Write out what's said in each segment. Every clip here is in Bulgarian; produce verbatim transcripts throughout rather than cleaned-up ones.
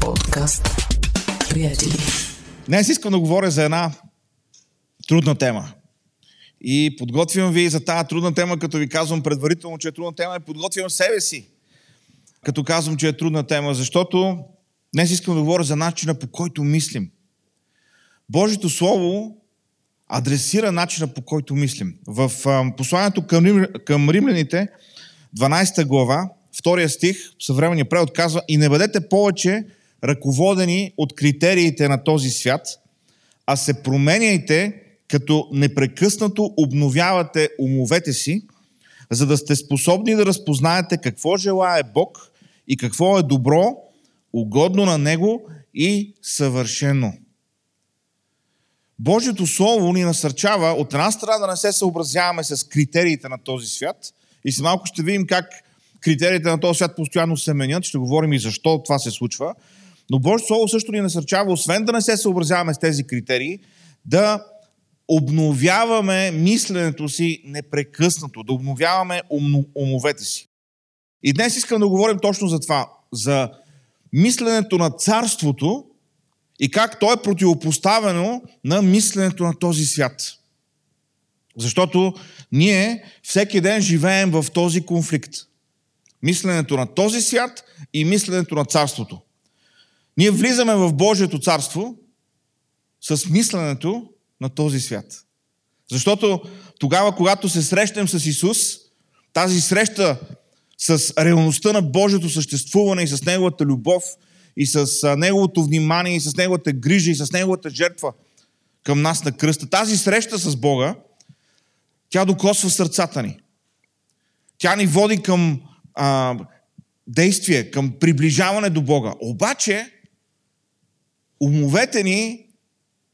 Подкаст Приятели. Днес искам да говоря за една трудна тема. И подготвям ви за тази трудна тема, като ви казвам предварително, че е трудна тема, и подготвям себе си, като казвам, че е трудна тема, защото днес искам да говоря за начина, по който мислим. Божието Слово адресира начина, по който мислим. В посланието към римляните, дванадесета глава, втория стих, съвременния превод казва: и не бъдете повече ръководени от критериите на този свят, а се променяйте, като непрекъснато обновявате умовете си, за да сте способни да разпознаете какво желае Бог и какво е добро, угодно на Него и съвършено. Божието Слово ни насърчава от една страна да не се съобразяваме с критериите на този свят, и след малко ще видим как критериите на този свят постоянно се менят, ще говорим и защо това се случва, но Божието Слово също ни насърчава, освен да не се съобразяваме с тези критерии, да обновяваме мисленето си непрекъснато, да обновяваме ум, умовете си. И днес искам да говорим точно за това, за мисленето на царството и как то е противопоставено на мисленето на този свят. Защото ние всеки ден живеем в този конфликт. Мисленето на този свят и мисленето на царството. Ние влизаме в Божието царство с мисленето на този свят. Защото тогава, когато се срещнем с Исус, тази среща с реалността на Божието съществуване и с Неговата любов, и с Неговото внимание, и с Неговата грижа, и с Неговата жертва към нас на кръста, тази среща с Бога, тя докосва сърцата ни. Тя ни води към а, действие, към приближаване до Бога. Обаче, умовете ни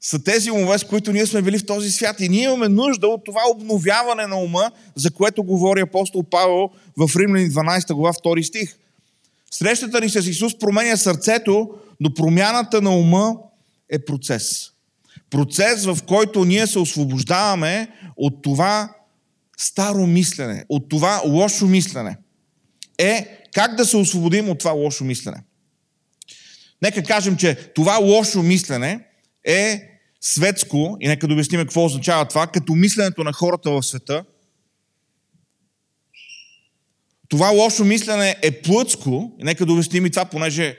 са тези умове, с които ние сме били в този свят. И ние имаме нужда от това обновяване на ума, за което говори апостол Павел в Римляни дванадесета глава, втори стих. Срещата ни с Исус променя сърцето, но промяната на ума е процес. Процес, в който ние се освобождаваме от това старо мислене, от това лошо мислене. Е, как да се освободим от това лошо мислене? Нека кажем, че това лошо мислене е светско, и нека да обясним какво означава това, като мисленето на хората в света. Това лошо мислене е плътско, и нека да обясним и това, понеже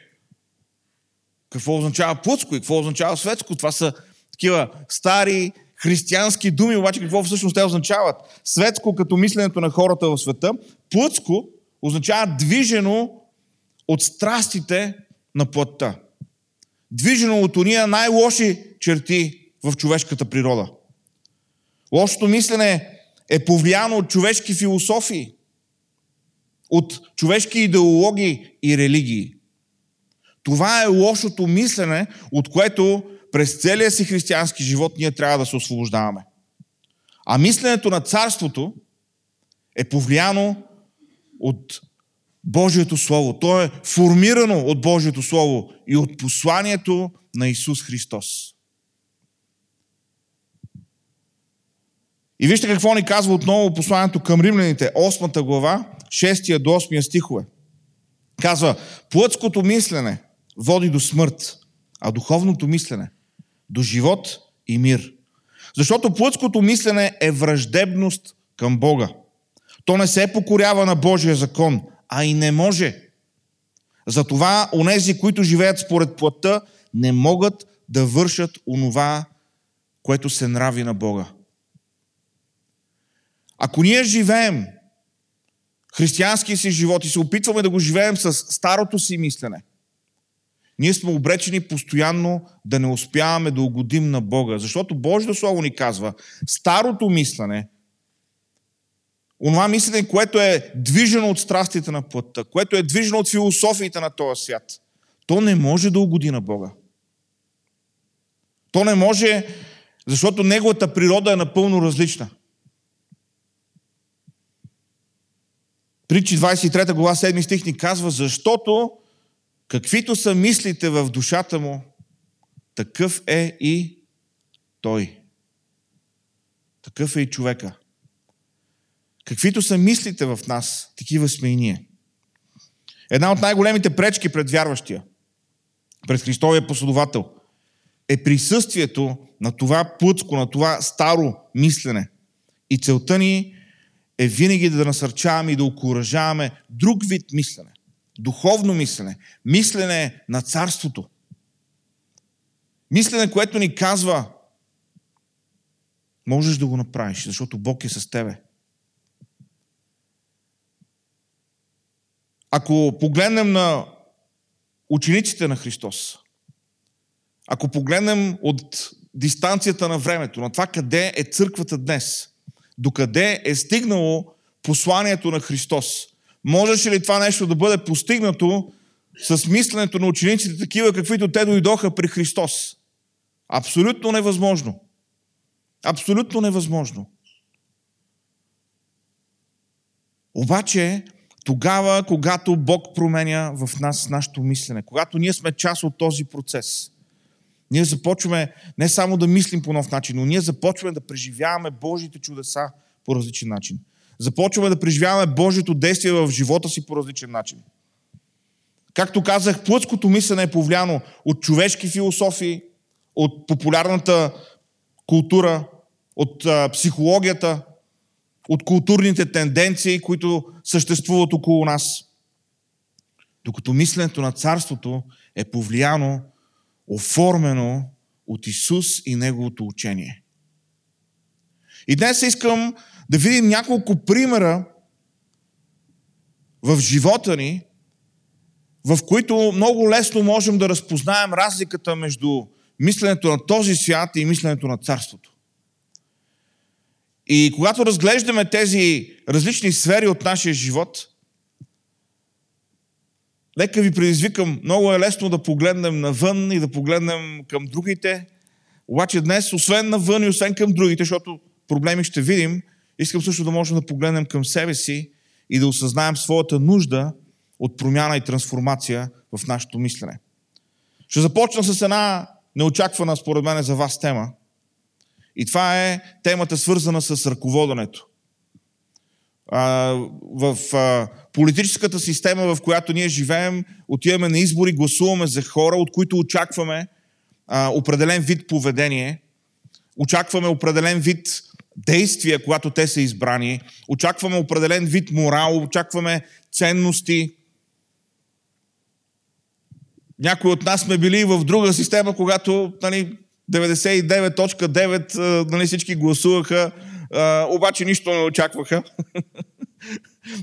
какво означава плътско и какво означава светско. Това са такива стари християнски думи, обаче какво всъщност те означават? Светско като мисленето на хората в света, плътско означава движено от страстите на плътта. Движено от ония най-лоши черти в човешката природа. Лошото мислене е повлияно от човешки философии, от човешки идеологии и религии. Това е лошото мислене, от което през целия си християнски живот ние трябва да се освобождаваме. А мисленето на царството е повлияно от Божието Слово. То е формирано от Божието Слово и от посланието на Исус Христос. И вижте какво ни казва отново посланието към римляните, осма глава, шести до осми стихове. Казва: плътското мислене води до смърт, а духовното мислене до живот и мир. Защото плътското мислене е враждебност към Бога. То не се покорява на Божия закон, а и не може. Затова онези, които живеят според плътта, не могат да вършат онова, което се нрави на Бога. Ако ние живеем християнския си живот и се опитваме да го живеем с старото си мислене, ние сме обречени постоянно да не успяваме да угодим на Бога. Защото Божието Слово ни казва: старото мислене, онова мислене, което е движено от страстите на плътта, което е движено от философиите на този свят, то не може да угоди на Бога. То не може, защото неговата природа е напълно различна. Притчи двадесет и трета глава, седми стих ни казва: защото каквито са мислите в душата му, такъв е и той. Такъв е и човека. Каквито са мислите в нас, такива сме и ние. Една от най-големите пречки пред вярващия през Христовия последовател, е присъствието на това плътско, на това старо мислене. И целта ни е винаги да насърчаваме и да окуражаваме друг вид мислене. Духовно мислене. Мислене на царството. Мислене, което ни казва: можеш да го направиш, защото Бог е с тебе. Ако погледнем на учениците на Христос, ако погледнем от дистанцията на времето, на това къде е църквата днес, докъде е стигнало посланието на Христос, можеше ли това нещо да бъде постигнато с мисленето на учениците такива, каквито те дойдоха при Христос? Абсолютно невъзможно. Абсолютно невъзможно. Обаче, тогава, когато Бог променя в нас нашето мислене, когато ние сме част от този процес, ние започваме не само да мислим по нов начин, но ние започваме да преживяваме Божите чудеса по различен начин. Започваме да преживяваме Божието действие в живота си по различен начин. Както казах, плътското мислене е повлияно от човешки философии, от популярната култура, от а, психологията, от културните тенденции, които съществуват около нас. Докато мисленето на царството е повлияно, оформено от Исус и Неговото учение. И днес искам да видим няколко примера в живота ни, в които много лесно можем да разпознаем разликата между мисленето на този свят и мисленето на царството. И когато разглеждаме тези различни сфери от нашия живот, нека ви предизвикам, много е лесно да погледнем навън и да погледнем към другите, обаче днес, освен навън и освен към другите, защото проблеми ще видим, искам също да можем да погледнем към себе си и да осъзнаем своята нужда от промяна и трансформация в нашето мислене. Ще започна с една неочаквана, според мен, за вас тема. И това е темата, свързана с ръководенето. А, в а, политическата система, в която ние живеем, отиваме на избори, гласуваме за хора, от които очакваме а, определен вид поведение, очакваме определен вид действия, когато те са избрани, очакваме определен вид морал, очакваме ценности. Някои от нас сме били в друга система, когато нали, деветдесет и девет цяло девет нали, всички гласуваха, а, обаче нищо не очакваха.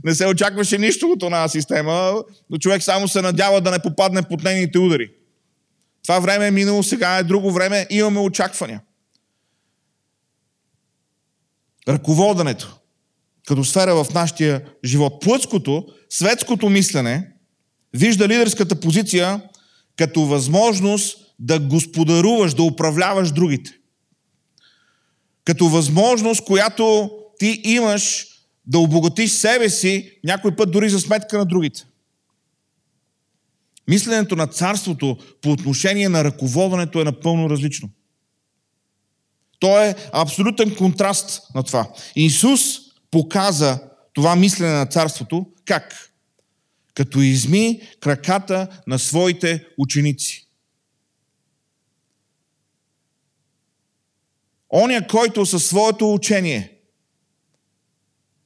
Не се очакваше нищо от тази система, но човек само се надява да не попадне под нейните удари. Това време е минало, сега е друго време, имаме очаквания. Ръководенето като сфера в нашия живот. Плътското, светското мислене вижда лидерската позиция като възможност да господаруваш, да управляваш другите. Като възможност, която ти имаш да обогатиш себе си, някой път дори за сметка на другите. Мисленето на царството по отношение на ръководенето е напълно различно. То е абсолютен контраст на това. Исус показа това мислене на царството как? Като изми краката на своите ученици. Оня, който със своето учение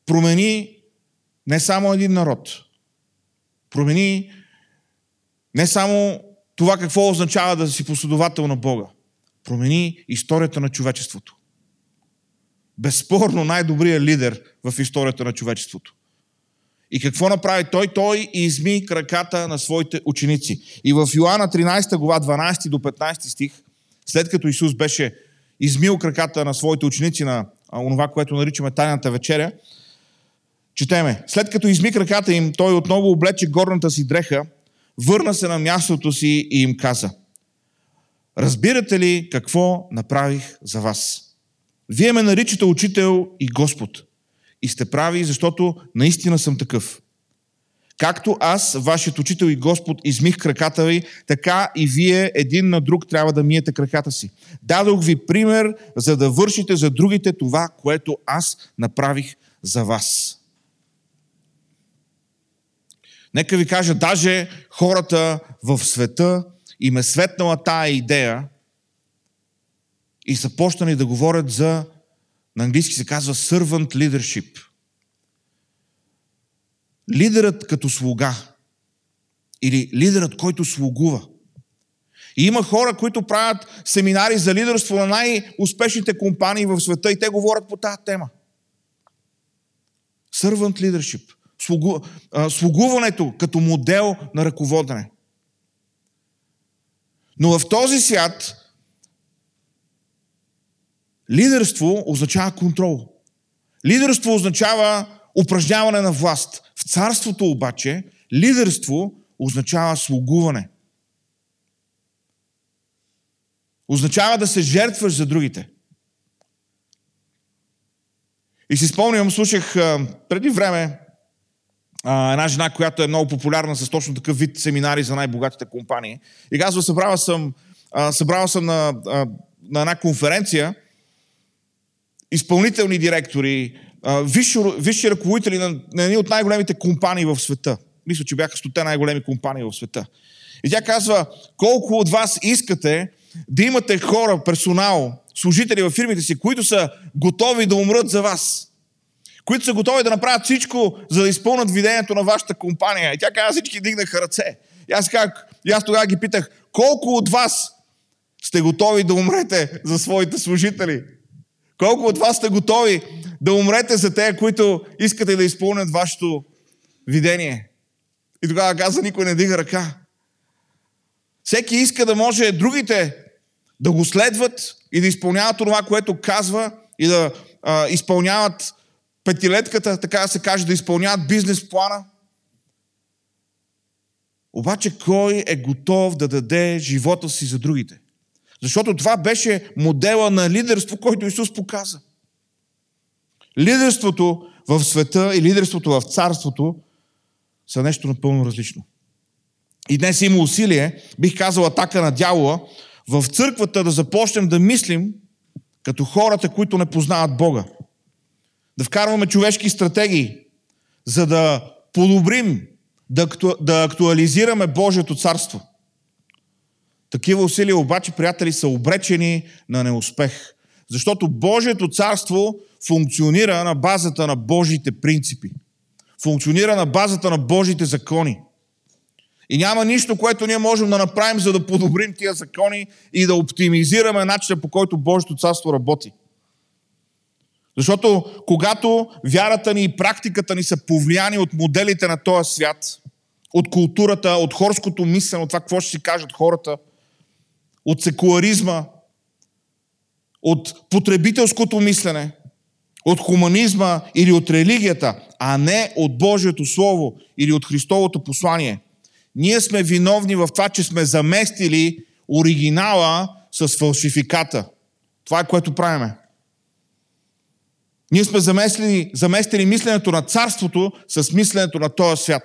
промени не само един народ, промени не само това какво означава да си последовател на Бога, промени историята на човечеството. Безспорно най-добрият лидер в историята на човечеството. И какво направи той? Той изми краката на своите ученици. И в Йоана тринадесета глава дванадесети до петнадесети стих, след като Исус беше измил краката на своите ученици на онова, което наричаме Тайната вечеря, четеме: след като изми краката им, той отново облече горната си дреха, върна се на мястото си и им каза: разбирате ли какво направих за вас? Вие ме наричате учител и Господ. И сте прави, защото наистина съм такъв. Както аз, вашият учител и Господ, измих краката ви, така и вие един на друг трябва да миете краката си. Дадох ви пример, за да вършите за другите това, което аз направих за вас. Нека ви кажа, даже хората в света им е светнала тая идея и са почнали да говорят за, на английски се казва servant leadership. Лидерът като слуга или лидерът, който слугува. И има хора, които правят семинари за лидерство на най-успешните компании в света и те говорят по тази тема. Servant leadership. Слугу... Слугуването като модел на ръководене. Но в този свят лидерство означава контрол. Лидерство означава упражняване на власт. В царството обаче лидерство означава слугуване. Означава да се жертваш за другите. И си спомням, слушах преди време една жена, която е много популярна с точно такъв вид семинари за най-богатите компании. И казва, събрала съм, събрала съм на, на една конференция изпълнителни директори, висши, висши ръководители на, на едни от най-големите компании в света. Мисля, че бяха стоте най-големи компании в света. И тя казва, колко от вас искате да имате хора, персонал, служители във фирмите си, които са готови да умрат за вас. Които са готови да направят всичко, за да изпълнат видението на вашата компания. И тя каза, всички дигнаха ръце. И аз, как, и аз тогава ги питах, колко от вас сте готови да умрете за своите служители? Колко от вас сте готови да умрете за те, които искате да изпълнят вашето видение? И тогава каза, никой не дига ръка. Всеки иска да може другите да го следват и да изпълняват това, което казва и да а, изпълняват петилетката, така да се каже, да изпълняват бизнес плана. Обаче кой е готов да даде живота си за другите? Защото това беше модела на лидерство, който Исус показа. Лидерството в света и лидерството в царството са нещо напълно различно. И днес има усилие, бих казал атака на дявола, в църквата да започнем да мислим като хората, които не познават Бога. Да вкарваме човешки стратегии, за да подобрим, да, акту... да актуализираме Божието царство. Такива усилия обаче, приятели, са обречени на неуспех. Защото Божието царство функционира на базата на Божиите принципи. Функционира на базата на Божиите закони. И няма нищо, което ние можем да направим, за да подобрим тия закони и да оптимизираме начина, по който Божието царство работи. Защото когато вярата ни и практиката ни са повлияни от моделите на този свят, от културата, от хорското мислене, от това, какво ще си кажат хората, от секуларизма, от потребителското мислене, от хуманизма или от религията, а не от Божието Слово или от Христовото послание, ние сме виновни в това, че сме заместили оригинала с фалшификата. Това е, което правиме. Ние сме заместили, заместили мисленето на царството с мисленето на този свят.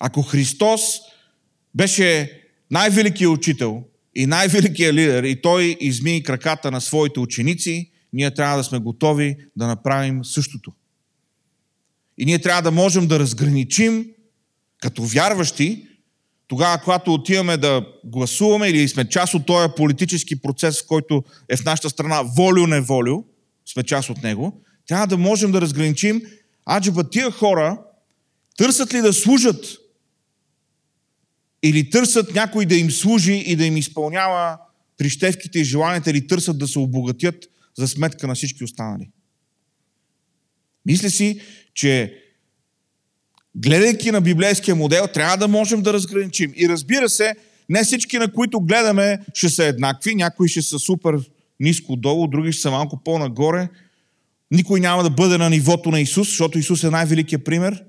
Ако Христос беше най-великият учител и най-великият лидер и Той изми краката на своите ученици, ние трябва да сме готови да направим същото. И ние трябва да можем да разграничим като вярващи, тогава, когато отиваме да гласуваме или сме част от този политически процес, който е в нашата страна, волю-неволю, сме част от него, трябва да можем да разграничим, аджеба тия хора търсят ли да служат или търсят някой да им служи и да им изпълнява прищевките и желанията, или търсят да се обогатят за сметка на всички останали. Мисля си, че гледайки на библейския модел, трябва да можем да разграничим. И разбира се, не всички, на които гледаме, ще са еднакви. Някои ще са супер ниско долу, други ще са малко по-нагоре. Никой няма да бъде на нивото на Исус, защото Исус е най-великият пример.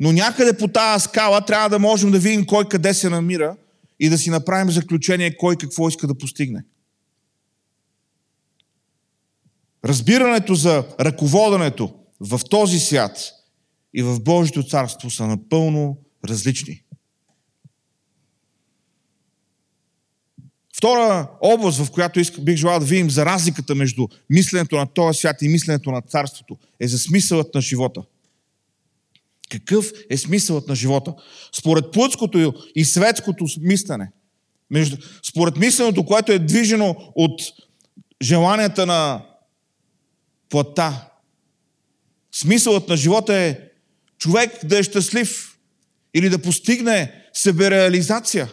Но някъде по тази скала трябва да можем да видим кой къде се намира и да си направим заключение кой какво иска да постигне. Разбирането за ръководенето в този свят и в Божието царство са напълно различни. Втора област, в която бих желал да видим за разликата между мисленето на този свят и мисленето на царството, е за смисълът на живота. Какъв е смисълът на живота? Според плътското и светското мислене, според мисленото, което е движено от желанията на плътта, смисълът на живота е човек да е щастлив или да постигне себереализация,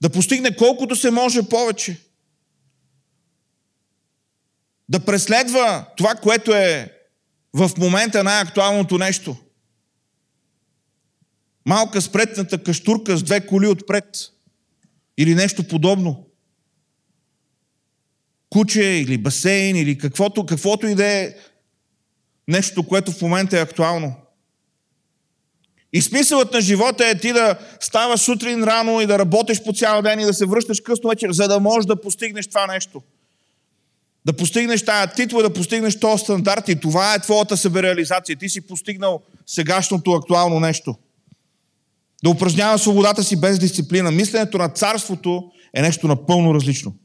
да постигне колкото се може повече, да преследва това, което е в момента най-актуалното нещо. Малка спретната каштурка с две коли отпред или нещо подобно. Куче или басейн или каквото, каквото и да е нещо, което в момента е актуално. И смисълът на живота е ти да ставаш сутрин рано и да работиш по цял ден и да се връщаш късно вечер, за да можеш да постигнеш това нещо. Да постигнеш тая титла, да постигнеш този стандарт и това е твоята себереализация. Ти си постигнал сегашното актуално нещо. Да упражнява свободата си без дисциплина. Мисленето на царството е нещо напълно различно.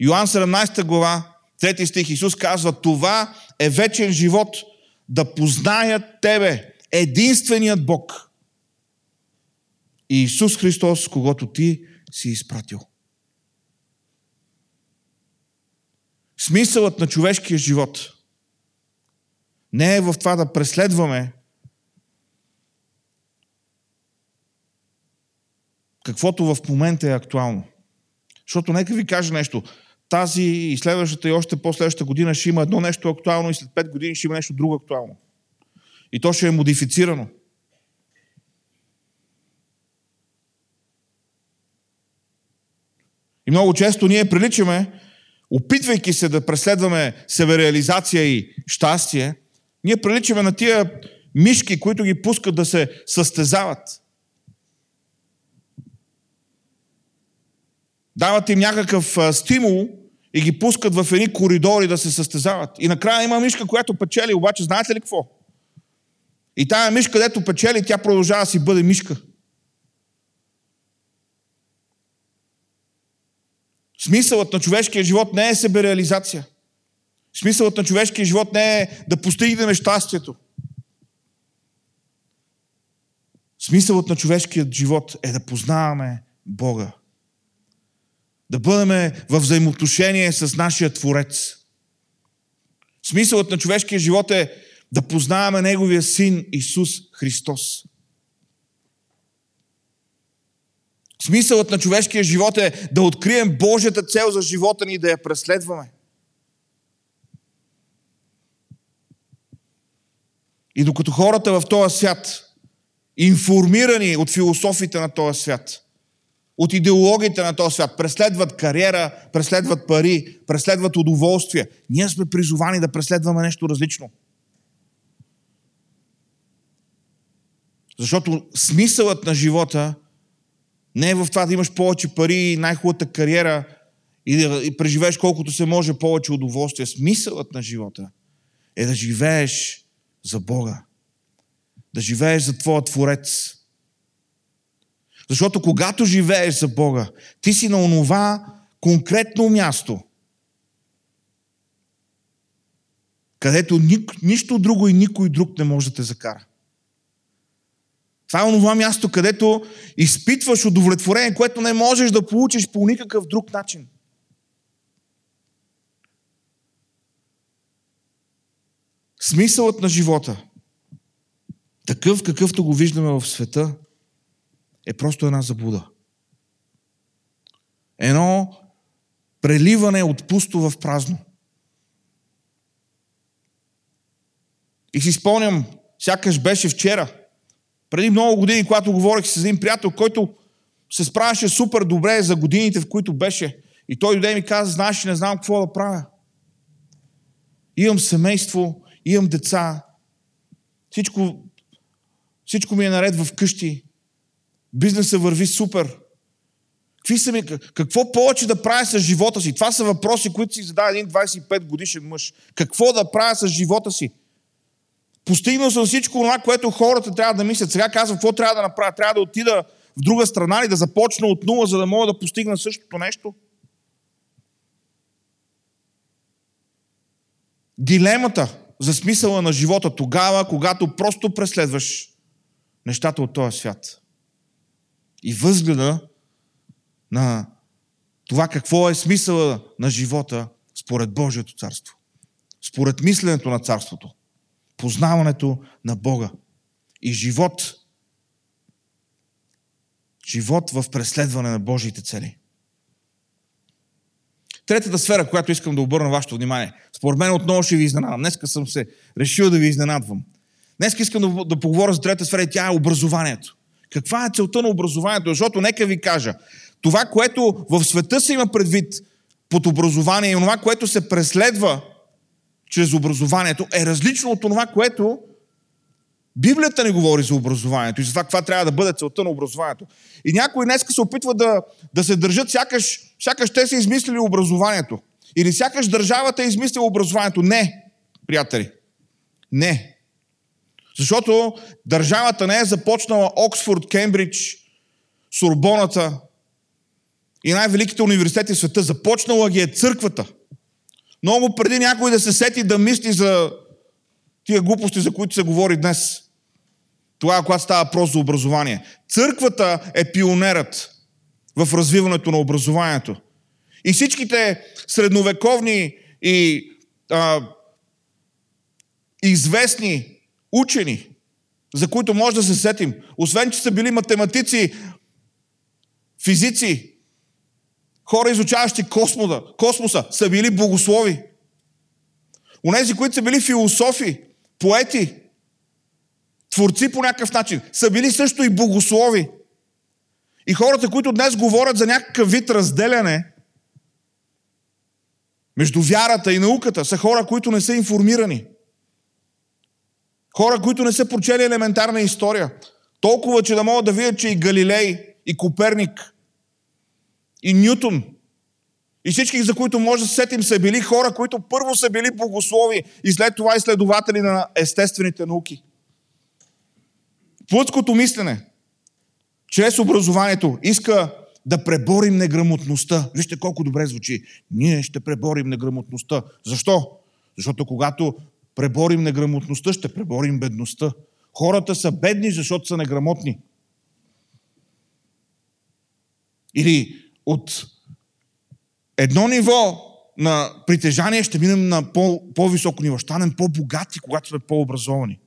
Йоан седемнадесета глава, трети стих, Исус казва: това е вечен живот, да познаят тебе, единственият Бог, и Исус Христос, когото ти си изпратил. Смисълът на човешкия живот не е в това да преследваме каквото в момента е актуално. Защото нека ви кажа нещо. Тази и следващата и още по-следващата година ще има едно нещо актуално и след пет години ще има нещо друго актуално. И то ще е модифицирано. И много често ние приличаме, опитвайки се да преследваме себереализация и щастие, ние приличаме на тия мишки, които ги пускат да се състезават. Дават им някакъв стимул и ги пускат в едни коридори да се състезават. И накрая има мишка, която печели, обаче знаете ли какво? И тая мишка, където печели, тя продължава да си бъде мишка. Смисълът на човешкия живот не е себереализация. Смисълът на човешкия живот не е да постигнем щастието. Смисълът на човешкият живот е да познаваме Бога. Да бъдем във взаимоотношение с нашия Творец. Смисълът на човешкия живот е да познаваме Неговия Син Исус Христос. Смисълът на човешкия живот е да открием Божията цел за живота ни и да я преследваме. И докато хората в този свят, информирани от философите на този свят, от идеологите на този свят, преследват кариера, преследват пари, преследват удоволствие, ние сме призовани да преследваме нещо различно. Защото смисълът на живота не е в това да имаш повече пари, най-хубавата кариера и да преживееш колкото се може повече удоволствие. Смисълът на живота е да живееш за Бога. Да живееш за твоя Творец. Защото когато живееш за Бога, ти си на онова конкретно място, където ни, нищо друго и никой друг не може да те закара. Това е онова място, където изпитваш удовлетворение, което не можеш да получиш по никакъв друг начин. Смисълът на живота, такъв какъвто го виждаме в света, е просто една заблуда. Едно преливане от пусто в празно. И си спомням, сякаш беше вчера, преди много години, когато говорих с един приятел, който се справяше супер добре за годините, в които беше. И той дойде и ми каза: знаеш, не знам какво да правя. Имам семейство, имам деца, всичко, всичко ми е наред в къщи, бизнесът върви супер. Какви са ми, какво повече да правя с живота си? Това са въпроси, които си задава един двадесет и пет годишен мъж. Какво да правя с живота си? Постигнал съм всичко това, което хората трябва да мислят. Сега казвам, какво трябва да направя? Трябва да отида в друга страна и да започна от нула, за да мога да постигна същото нещо? Дилемата за смисъла на живота тогава, когато просто преследваш нещата от този свят. И възгледа на това какво е смисъла на живота според Божието царство. Според мисленето на царството. Познаването на Бога. И живот. Живот в преследване на Божиите цели. Третата сфера, която искам да обърна вашето внимание. Според мен отново ще ви изненадам. Днеска съм се решил да ви изненадвам. Днеска искам да поговоря за трета сфера и тя е образованието. Каква е целта на образованието? Защото нека ви кажа, това, което в света се има предвид под образование и това, което се преследва чрез образованието, е различно от това, което Библията ни говори за образованието и за това, каква трябва да бъде целта на образованието. И някои днеска се опитват да, да се държат, сякаш, сякаш те са измислили образованието. Или сякаш държавата е измислила образованието. Не, приятели. Не. Защото държавата не е започнала Оксфорд, Кембридж, Сорбоната и най-великите университети в света. Започнала ги е църквата. Много преди някой да се сети да мисли за тия глупости, за които се говори днес. Това, когато става просто за образование. Църквата е пионерът в развиването на образованието. И всичките средновековни и а, известни учени, за които може да се сетим, освен че са били математици, физици, хора, изучаващи космоса, космоса са били богослови. Онези, които са били философи, поети, творци по някакъв начин, са били също и богослови. И хората, които днес говорят за някакъв вид разделяне между вярата и науката, са хора, които не са информирани. Хора, които не са прочели елементарна история. Толкова, че да могат да видят, че и Галилей, и Коперник, и Ньютон, и всички, за които може да сетим, са били хора, които първо са били богослови и след това изследователи на естествените науки. Плътското мислене, чрез образованието, иска да преборим неграмотността. Вижте колко добре звучи. Ние ще преборим неграмотността. Защо? Защото когато преборим неграмотността, ще преборим бедността. Хората са бедни, защото са неграмотни. Или от едно ниво на притежание ще минем на по- по-високо ниво. Станем по-богати, когато сме по-образовани.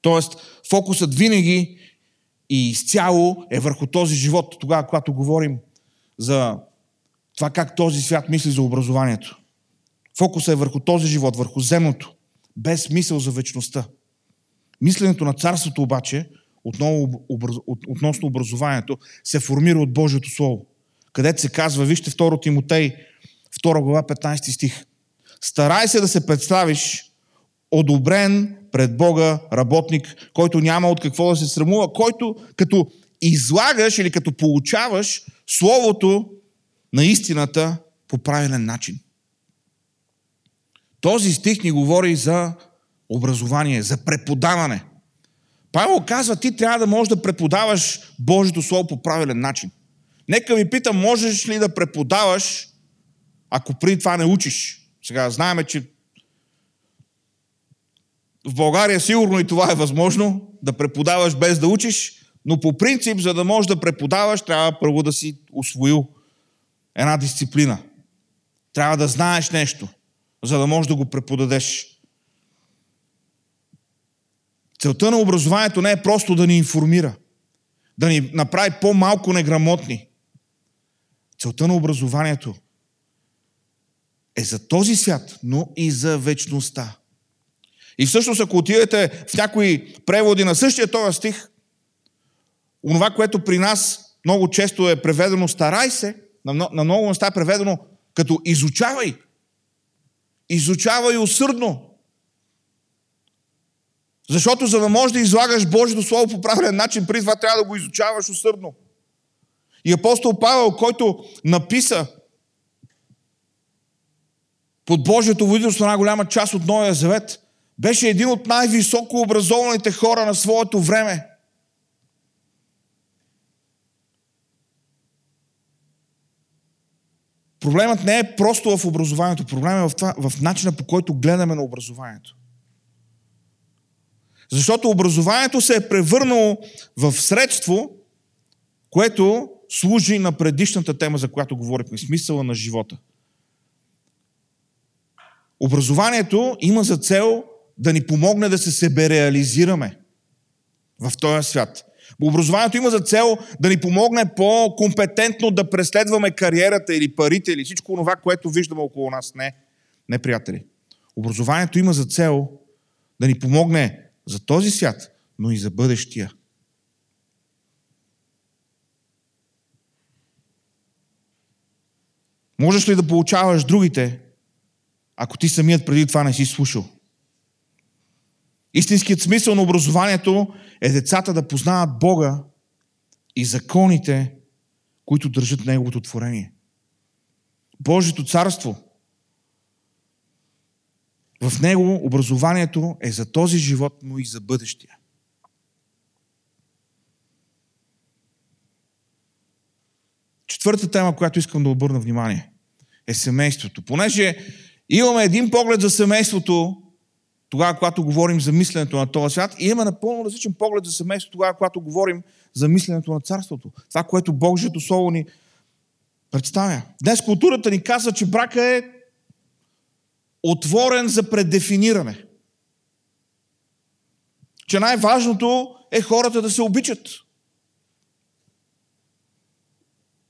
Тоест, фокусът винаги и изцяло е върху този живот. Тогава, когато говорим за това как този свят мисли за образованието. Фокусът е върху този живот, върху земното, без мисъл за вечността. Мисленето на царството обаче, отново, образ... относно образованието, се формира от Божието Слово, където се казва, вижте втора Тимотей, втора глава, петнайсети стих. Старай се да се представиш одобрен пред Бога работник, който няма от какво да се срамува, който като излагаш или като получаваш Словото на истината по правилен начин. Този стих ни говори за образование, за преподаване. Павел казва, ти трябва да можеш да преподаваш Божието Слово по правилен начин. Нека ви питам, можеш ли да преподаваш, ако преди това не учиш? Сега знаем, че в България сигурно и това е възможно, да преподаваш без да учиш, но по принцип, за да можеш да преподаваш, трябва първо да си усвоил една дисциплина. Трябва да знаеш нещо, за да можеш да го преподадеш. Целта на образованието не е просто да ни информира, да ни направи по-малко неграмотни. Целта на образованието е за този свят, но и за вечността. И всъщност, ако отидете в някои преводи на същия този стих, онова, което при нас много често е преведено «старай се», на много места е преведено като «изучавай». Изучавай усърдно. Защото за да можеш да излагаш Божието Слово по правилен начин, преди това трябва да го изучаваш усърдно. И апостол Павел, който написа под Божието водителство една голяма част от Новия Завет, беше един от най-високо образованите хора на своето време. Проблемът не е просто в образованието. Проблемът е в това, в начина, по който гледаме на образованието. Защото образованието се е превърнало в средство, което служи на предишната тема, за която говорихме, смисъла на живота. Образованието има за цел да ни помогне да се себереализираме в този свят. Образованието има за цел да ни помогне по-компетентно да преследваме кариерата или парите или всичко това, което виждаме около нас. Не, не, приятели. Образованието има за цел да ни помогне за този свят, но и за бъдещия. Можеш ли да получаваш другите, ако ти самият преди това не си слушал? Истинският смисъл на образованието е децата да познават Бога и законите, които държат Неговото творение. Божието царство. В него образованието е за този живот, но и за бъдещия. Четвърта тема, която искам да обърна внимание, е семейството. Понеже имаме един поглед за семейството, тогава, когато говорим за мисленето на този свят, и имаме напълно различен поглед за семейството, тогава, когато говорим за мисленето на царството. Това, което Божието Слово ни представя. Днес културата ни казва, че брака е отворен за предефиниране. Че най-важното е хората да се обичат.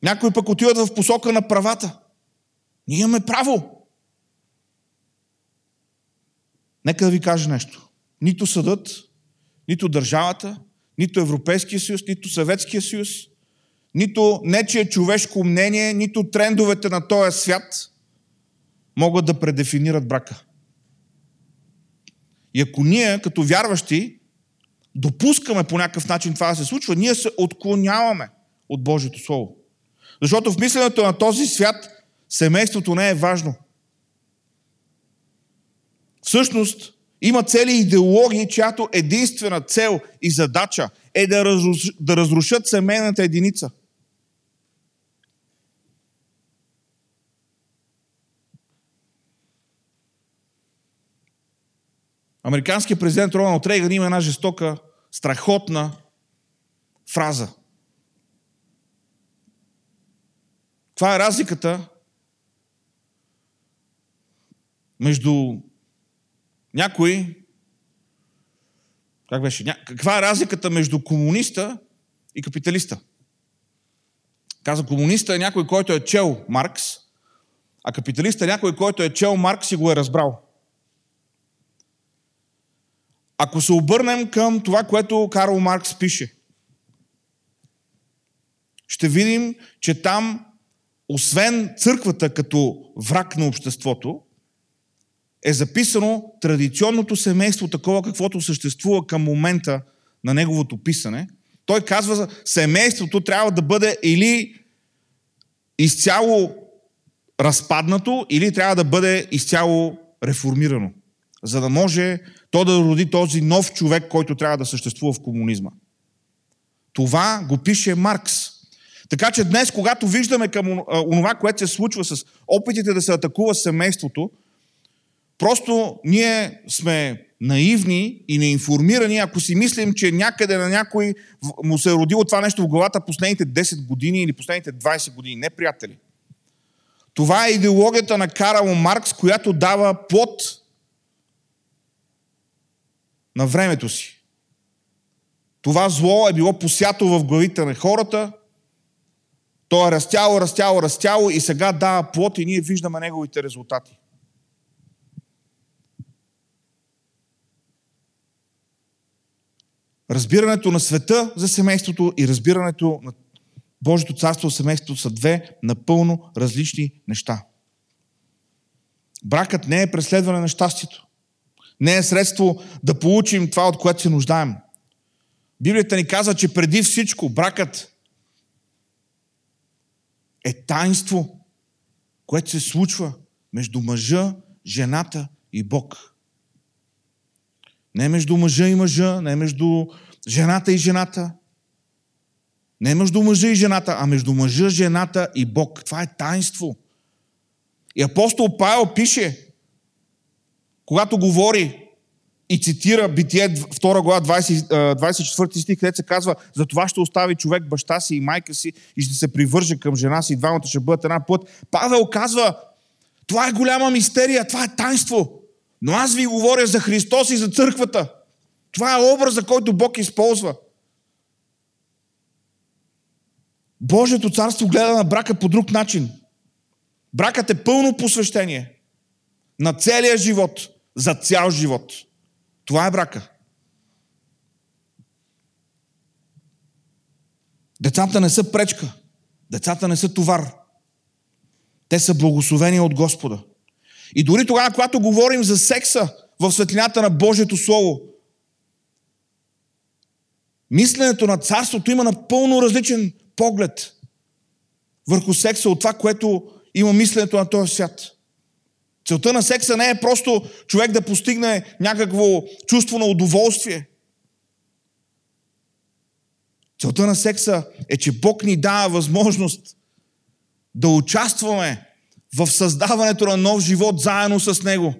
Някои пък отиват в посока на правата. Ние имаме право. Нека да ви кажа нещо. Нито съдът, нито държавата, нито Европейския съюз, нито Съветския съюз, нито нечие човешко мнение, нито трендовете на този свят могат да предефинират брака. И ако ние, като вярващи, допускаме по някакъв начин това да се случва, ние се отклоняваме от Божието Слово. Защото в мисленето на този свят семейството не е важно. Всъщност, има цели идеологии, чиято единствена цел и задача е да разрушат, да разрушат семейната единица. Американският президент Роналд Рейгън има една жестока, страхотна фраза. Това е разликата между някой... Как беше? Ня... Каква е разликата между комуниста и капиталиста? Каза, комуниста е някой, който е чел Маркс, а капиталиста е някой, който е чел Маркс и го е разбрал. Ако се обърнем към това, което Карл Маркс пише, ще видим, че там, освен църквата като враг на обществото, е записано традиционното семейство, такова каквото съществува към момента на неговото писане. Той казва, семейството трябва да бъде или изцяло разпаднато, или трябва да бъде изцяло реформирано, за да може то да роди този нов човек, който трябва да съществува в комунизма. Това го пише Маркс. Така че днес, когато виждаме към онова, което се случва с опитите да се атакува семейството, просто ние сме наивни и неинформирани, ако си мислим, че някъде на някой му се е родило това нещо в главата последните десет години или последните двайсет години. Не, приятели. Това е идеологията на Карл Маркс, която дава плод на времето си. Това зло е било посято в главите на хората. То е растяло, растяло, растяло и сега дава плод и ние виждаме неговите резултати. Разбирането на света за семейството и разбирането на Божието царство за семейството са две напълно различни неща. Бракът не е преследване на щастието. Не е средство да получим това, от което се нуждаем. Библията ни казва, че преди всичко бракът е таинство, което се случва между мъжа, жената и Бог. Не между мъжа и мъжа, не между жената и жената, не между мъжа и жената, а между мъжа, жената и Бог. Това е таинство, И апостол Павел пише, когато говори и цитира Битие втора глава двадесет и четвърти стих, където се казва: затова ще остави човек баща си и майка си и ще се привърже към жена си и двамата ще бъдат една плът. Павел казва: това е голяма мистерия, това е тайнство, но аз ви говоря за Христос и за църквата. Това е образът, който Бог използва. Божието царство гледа на брака по друг начин. Бракът е пълно посвещение на целия живот, за цял живот. Това е брака. Децата не са пречка. Децата не са товар. Те са благословени от Господа. И дори тогава, когато говорим за секса в светлината на Божието Слово, мисленето на царството има напълно различен поглед върху секса от това, което има мисленето на този свят. Целта на секса не е просто човек да постигне някакво чувство на удоволствие. Целта на секса е, че Бог ни дава възможност да участваме в създаването на нов живот заедно с Него.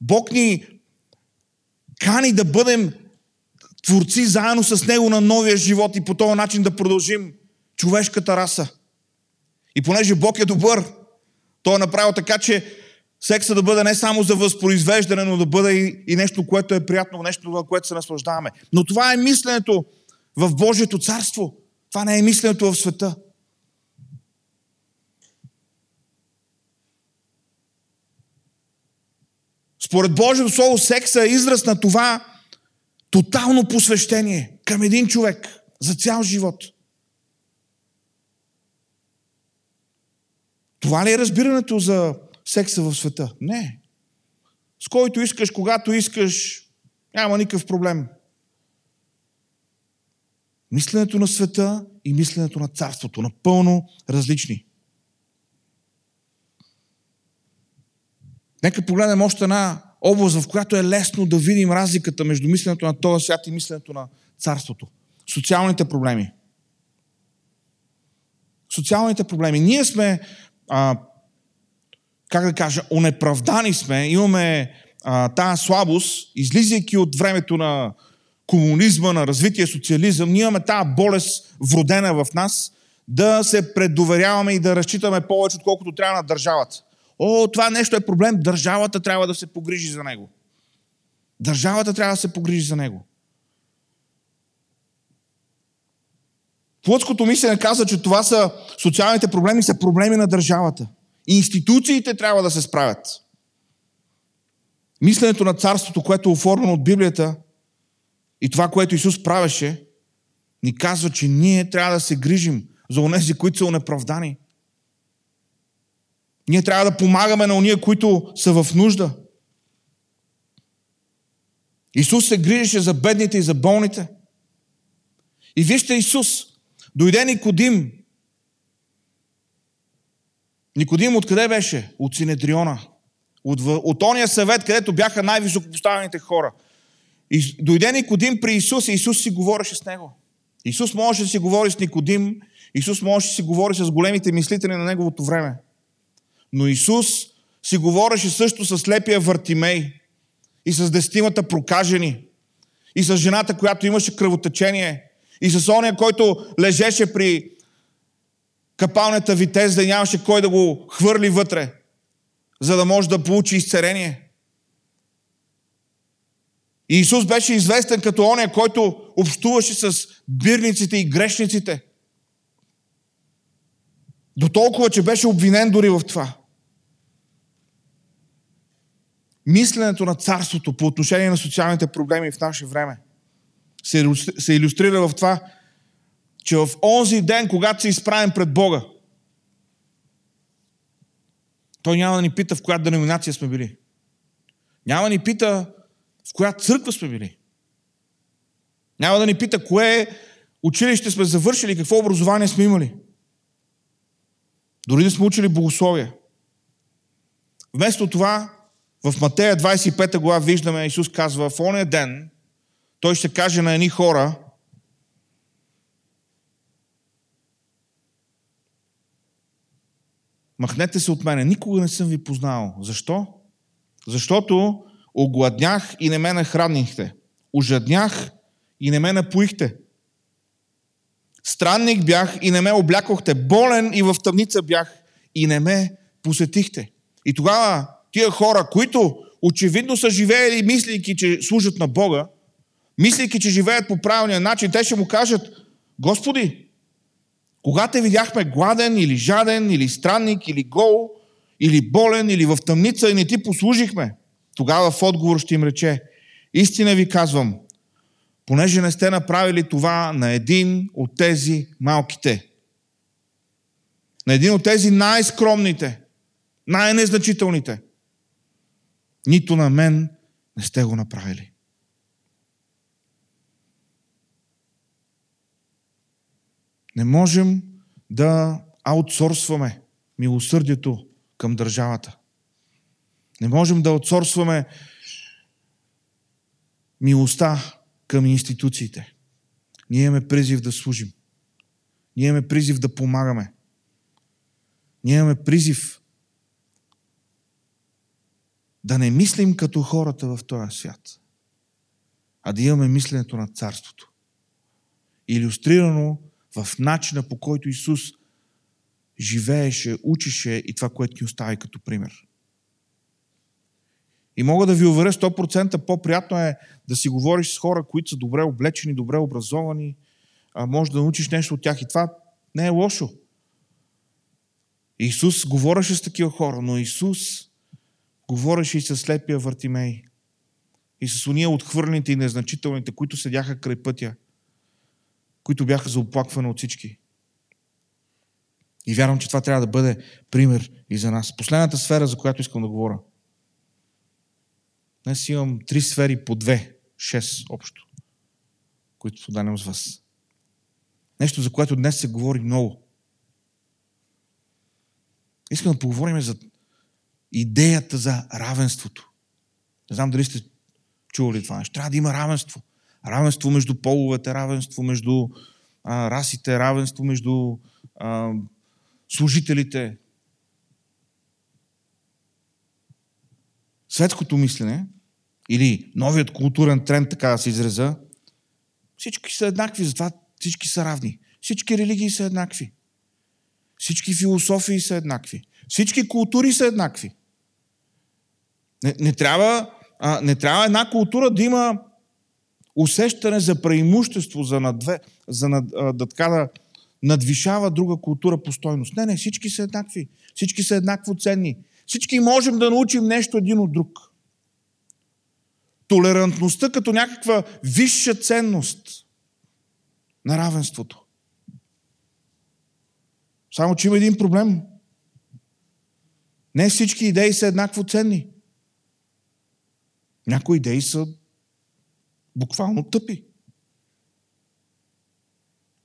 Бог ни кани да бъдем творци заедно с Него на новия живот и по този начин да продължим човешката раса. И понеже Бог е добър, Той е направил така, че секса да бъде не само за възпроизвеждане, но да бъде и, и нещо, което е приятно, нещо, на което се наслаждаваме. Но това е мисленето в Божието царство. Това не е мисленето в света. Според Божието Слово, секса е израз на това тотално посвещение към един човек за цял живот. Това ли е разбирането за секса в света? Не. С който искаш, когато искаш, няма никакъв проблем. Мисленето на света и мисленето на царството напълно различни. Нека погледнем още една област, в която е лесно да видим разликата между мисленето на този свят и мисленето на царството. Социалните проблеми. Социалните проблеми. Ние сме, а, как да кажа, онеправдани сме, имаме а, тази слабост, излизайки от времето на комунизма, на развитие социализъм, ние имаме тази болест вродена в нас, да се предоверяваме и да разчитаме повече, отколкото трябва на държавата. О, това нещо е проблем, държавата трябва да се погрижи за него. Държавата трябва да се погрижи за него. Плътското мислене казва, че това са социалните проблеми, са проблеми на държавата. Институциите трябва да се справят. Мисленето на царството, което е оформено от Библията и това, което Исус правеше, ни казва, че ние трябва да се грижим за онези, които са онеправдани. Ние трябва да помагаме на ония, които са в нужда. Исус се грижеше за бедните и за болните. И вижте Исус. Дойде Никодим. Никодим откъде беше? От Синедриона. От, от ония съвет, където бяха най-високопоставените хора. И дойде Никодим при Исус и Исус си говореше с него. Исус можеше да си говори с Никодим. Исус можеше да си говори с големите мислители на неговото време. Но Исус си говореше също с слепия Вартимей и с десетимата прокажени и с жената, която имаше кръвотечение и с оня, който лежеше при капалнята витез, да нямаше кой да го хвърли вътре, за да може да получи изцерение. И Исус беше известен като оня, който общуваше с бирниците и грешниците. До толкова, че беше обвинен дори в това. Мисленето на царството по отношение на социалните проблеми в наше време се, се илюстрира в това, че в онзи ден, когато се изправим пред Бога, Той няма да ни пита в коя деноминация сме били. Няма да ни пита в коя църква сме били. Няма да ни пита кое училище сме завършили, какво образование сме имали. Дори да сме учили богословие. Вместо това, в Матея двадесет и пета глава виждаме, Исус казва: в ония ден Той ще каже на едни хора: Махнете се от мене. Никога не съм ви познал. Защо? Защото огладнях и не ме нахранихте. Ожаднях и не ме напоихте. Странник бях и не ме облякохте. Болен и в тъмница бях и не ме посетихте. И тогава тия хора, които очевидно са живеели, мислейки, че служат на Бога, мислейки, че живеят по правилния начин, те ще му кажат: Господи, кога те видяхме гладен или жаден, или странник, или гол, или болен, или в тъмница и не ти послужихме? Тогава в отговор ще им рече: истина ви казвам, понеже не сте направили това на един от тези малките, на един от тези най-скромните, най-незначителните, нито на мен не сте го направили. Не можем да аутсорсваме милосърдието към държавата. Не можем да аутсорсваме милостта към институциите. Ние имаме призив да служим. Ние имаме призив да помагаме. Ние имаме призив да не мислим като хората в този свят, а да имаме мисленето на царството. Илюстрирано в начина, по който Исус живееше, учеше и това, което ни остави като пример. И мога да ви уверя, сто процента по-приятно е да си говориш с хора, които са добре облечени, добре образовани, а може да научиш нещо от тях и това не е лошо. Исус говореше с такива хора, но Исус говореше и с слепия Вартимей, и с уния отхвърлените и незначителните, които седяха край пътя, които бяха за оплакване от всички. И вярвам, че това трябва да бъде пример и за нас. Последната сфера, за която искам да говоря. Днес имам три сфери по две, шест общо, които поделям с вас. Нещо, за което днес се говори много. Искам да поговорим за идеята за равенството. Не знам дали сте чували това нещо. Трябва да има равенство. Равенство между половете, равенство между а, расите, равенство между а, служителите. Светското мислене или новият културен тренд, така да се изреза, всички са еднакви, затова всички са равни. Всички религии са еднакви. Всички философии са еднакви. Всички култури са еднакви. Не, не, трябва, а, не трябва една култура да има усещане за преимущество, за, надве, за над, а, да, така, да надвишава друга култура по стойност. Не, не, всички са еднакви. Всички са еднакво ценни. Всички можем да научим нещо един от друг. Толерантността като някаква висша ценност на равенството. Само че има един проблем. Не всички идеи са еднакво ценни. Някои идеи са буквално тъпи.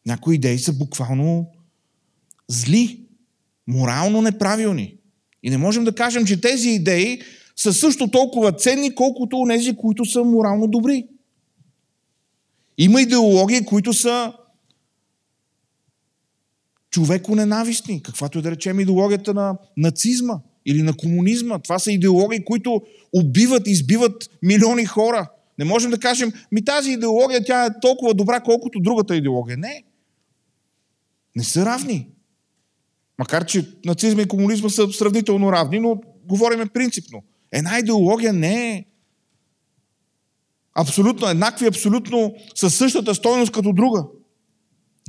Някои идеи са буквално зли, морално неправилни. И не можем да кажем, че тези идеи са също толкова ценни, колкото онези, които са морално добри. Има идеологии, които са човеконенавистни, каквато е да речем идеологията на нацизма или на комунизма. Това са идеологии, които убиват, избиват милиони хора. Не можем да кажем, ми тази идеология, тя е толкова добра, колкото другата идеология. Не. Не са равни. Макар че нацизма и комунизма са сравнително равни, но говорим принципно. Една идеология не е абсолютно еднакви, абсолютно със същата стойност като друга.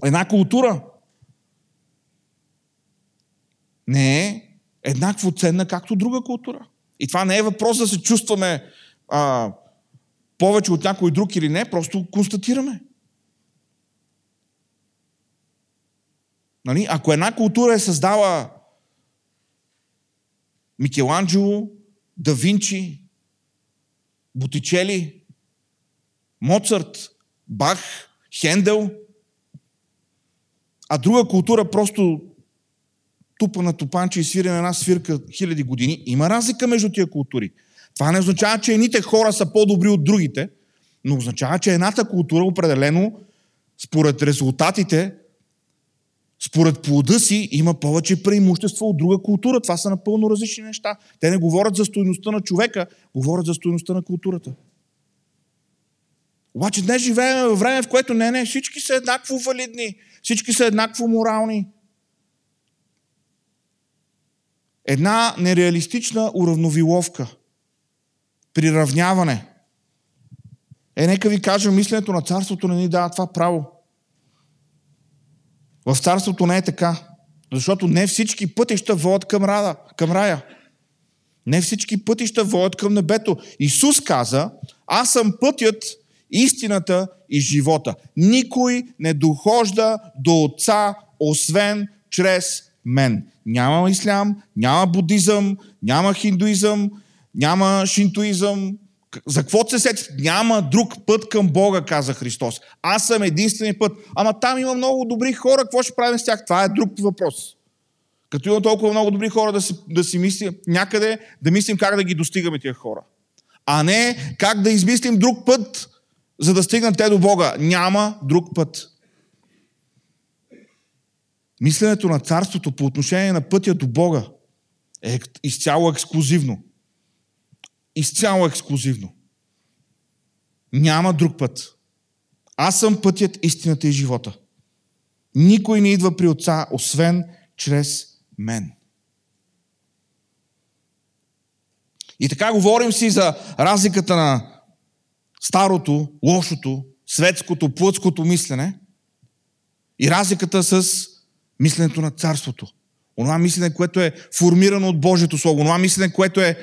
Една култура не е еднакво ценна, както друга култура. И това не е въпрос да се чувстваме а, повече от някой друг или не, просто констатираме. Нали? Ако една култура е създала Микеланджело, да Винчи, Ботичели, Моцарт, Бах, Хендъл, а друга култура просто тупа на тупанче и свири на една свирка хиляди години, има разлика между тия култури. Това не означава, че едните хора са по-добри от другите, но означава, че едната култура определено, според резултатите, според плода си има повече преимущества от друга култура. Това са напълно различни неща. Те не говорят за стойността на човека, говорят за стойността на културата. Обаче днес живеем във време, в което не, не, всички са еднакво валидни, всички са еднакво морални. Една нереалистична уравновиловка, приравняване. Е, нека ви кажа, мисленето на царството не ни дава това право. В царството не е така, защото не всички пътища водят към, рада, към рая. Не всички пътища водят към небето. Исус каза, аз съм пътят, истината и живота. Никой не дохожда до Отца, освен чрез мен. Няма ислям, няма будизъм, няма хиндуизъм, няма шинтуизъм. За какво се сетите? Няма друг път към Бога, каза Христос. Аз съм единствения път. Ама там има много добри хора, какво ще правим с тях? Това е друг въпрос. Като има толкова много добри хора, да си, да си мислим някъде, да мислим как да ги достигаме тия хора. А не как да измислим друг път, за да стигнат те до Бога. Няма друг път. Мисленето на царството по отношение на пътя до Бога е изцяло ексклузивно. Изцяло ексклузивно. Няма друг път. Аз съм пътят, истината и живота. Никой не идва при Отца, освен чрез мен. И така говорим си за разликата на старото, лошото, светското, плътското мислене и разликата с мисленето на царството. Онова мислене, което е формирано от Божието Слово. Онова мислене, което е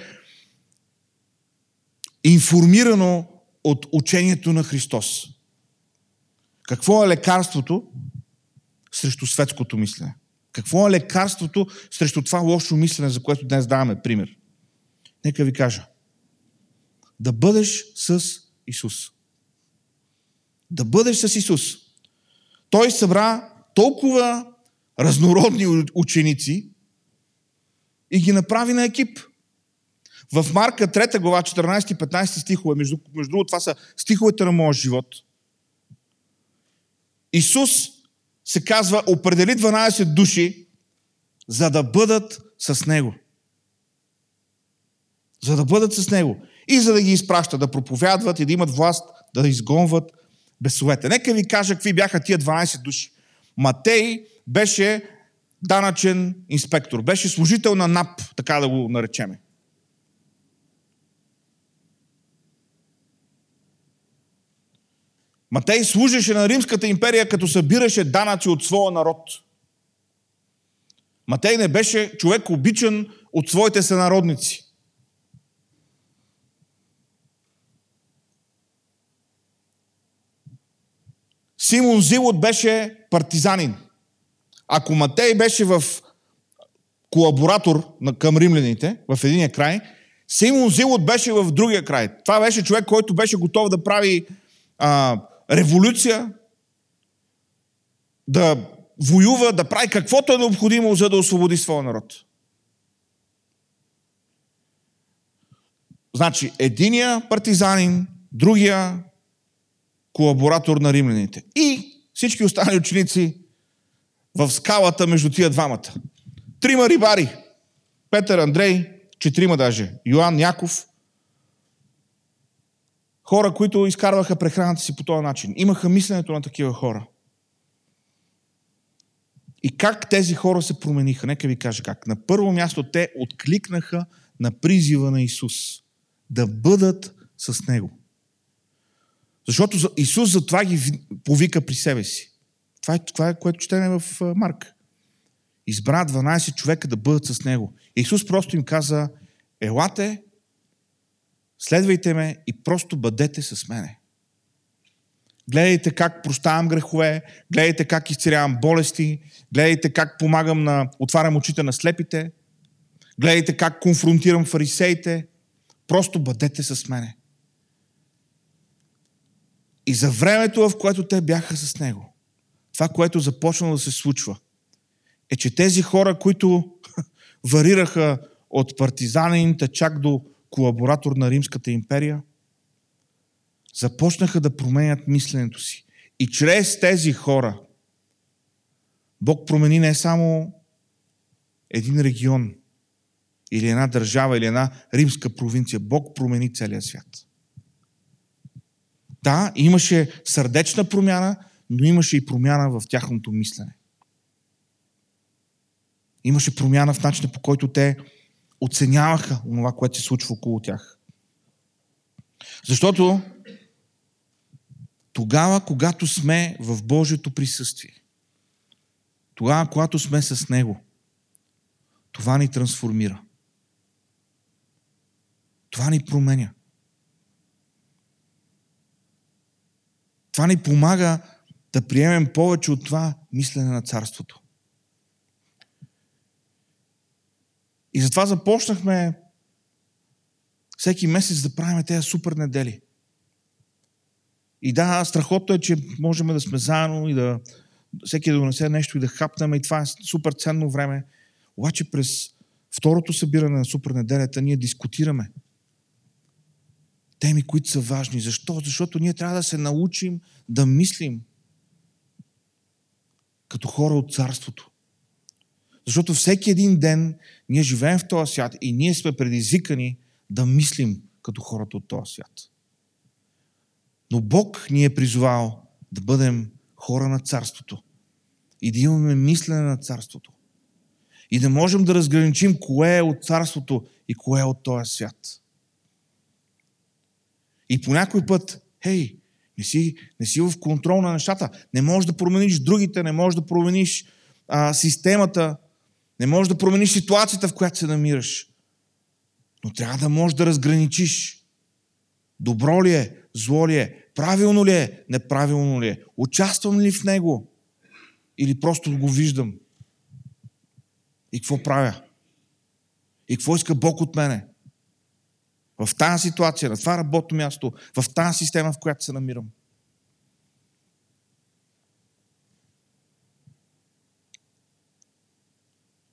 информирано от учението на Христос. Какво е лекарството срещу светското мислене? Какво е лекарството срещу това лошо мислене, за което днес даваме пример? Нека ви кажа. Да бъдеш с Исус. Да бъдеш с Исус. Той събра толкова разнородни ученици и ги направи на екип. В Марка трета глава, четиринадесети петнадесети стихове, между, между другото това са стиховете на моя живот. Исус се казва, определи дванадесет души, за да бъдат с Него. За да бъдат с Него. И за да ги изпраща, да проповядват и да имат власт, да изгонват бесовете. Нека ви кажа, какви бяха тия дванадесет души. Матей беше данъчен инспектор. Беше служител на НАП, така да го наречеме. Матей служеше на Римската империя, като събираше данъци от своя народ. Матей не беше човек обичан от своите сънародници. Симон Зилот беше партизанин. Ако Матей беше в колаборатор към римляните, в единия край, Симон Зилот беше в другия край. Това беше човек, който беше готов да прави а, революция, да воюва, да прави каквото е необходимо, за да освободи своя народ. Значи, единия партизанин, другия колаборатор на римляните. И всички останали ученици в скалата между тия двамата. Трима рибари. Петър, Андрей, четирима даже. Йоан, Яков. Хора, които изкарваха прехраната си по този начин. Имаха мисленето на такива хора. И как тези хора се промениха? Нека ви кажа как. На първо място те откликнаха на призива на Исус. Да бъдат с Него. Защото Исус затова ги повика при себе си. Това е, това е което четем в Марк. Избра дванадесет човека да бъдат с Него. Исус просто им каза, елате, следвайте ме и просто бъдете с мене. Гледайте как прощавам грехове, гледайте как изцелявам болести, гледайте как помагам на, отварям очите на слепите, гледайте как конфронтирам фарисеите, просто бъдете с мене. И за времето, в което те бяха с Него, това, което започнало да се случва, е, че тези хора, които варираха от партизанините чак до колаборатор на Римската империя, започнаха да променят мисленето си. И чрез тези хора Бог промени не само един регион или една държава, или една римска провинция. Бог промени целия свят. Да, имаше сърдечна промяна, но имаше и промяна в тяхното мислене. Имаше промяна в начина, по който те оценяваха това, което се случва около тях. Защото тогава, когато сме в Божието присъствие, тогава, когато сме с Него, това ни трансформира. Това ни променя. Това ни помага да приемем повече от това мислене на царството. И затова започнахме всеки месец да правим тези супер недели. И да, страхотно е, че можем да сме заедно и да всеки да донесе нещо и да хапнем, и това е супер ценно време. Обаче през второто събиране на супер неделята ние дискутираме теми, които са важни. Защо? Защото ние трябва да се научим да мислим като хора от царството. Защото всеки един ден ние живеем в този свят и ние сме предизвикани да мислим като хората от този свят. Но Бог ни е призовал да бъдем хора на царството и да имаме мислене на царството. И да можем да разграничим кое е от царството и кое е от този свят. И по някой път, хей, не си, не си в контрол на нещата. Не можеш да промениш другите, не можеш да промениш а, системата, не можеш да промениш ситуацията, в която се намираш. Но трябва да можеш да разграничиш. Добро ли е, зло ли е, правилно ли е, неправилно ли е, участвам ли в него или просто го виждам. И какво правя? И какво иска Бог от мене? В тази ситуация, на това работно място, в тази система, в която се намирам.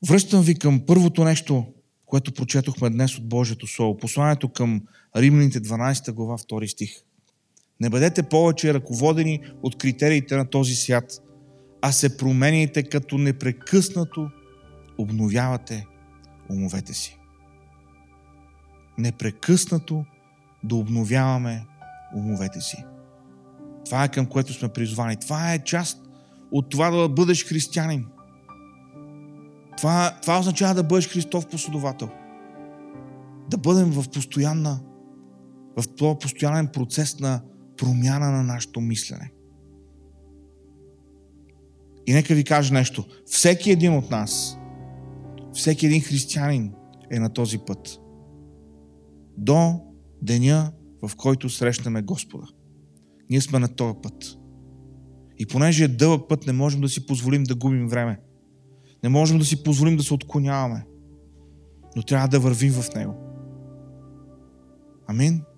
Връщам ви към първото нещо, което прочетохме днес от Божието Слово. Посланието към Римляните дванадесета глава, втори стих. Не бъдете повече ръководени от критериите на този свят, а се променяйте, като непрекъснато обновявате умовете си. Непрекъснато да обновяваме умовете си. Това е към което сме призвани. Това е част от това да бъдеш християнин. Това, това означава да бъдеш Христов последовател. Да бъдем в постоянна, в този постоянен процес на промяна на нашето мислене. И нека ви кажа нещо. Всеки един от нас, всеки един християнин е на този път. До деня, в който срещнаме Господа. Ние сме на този път. И понеже е дълъг път, не можем да си позволим да губим време. Не можем да си позволим да се отклоняваме. Но трябва да вървим в Него. Амин.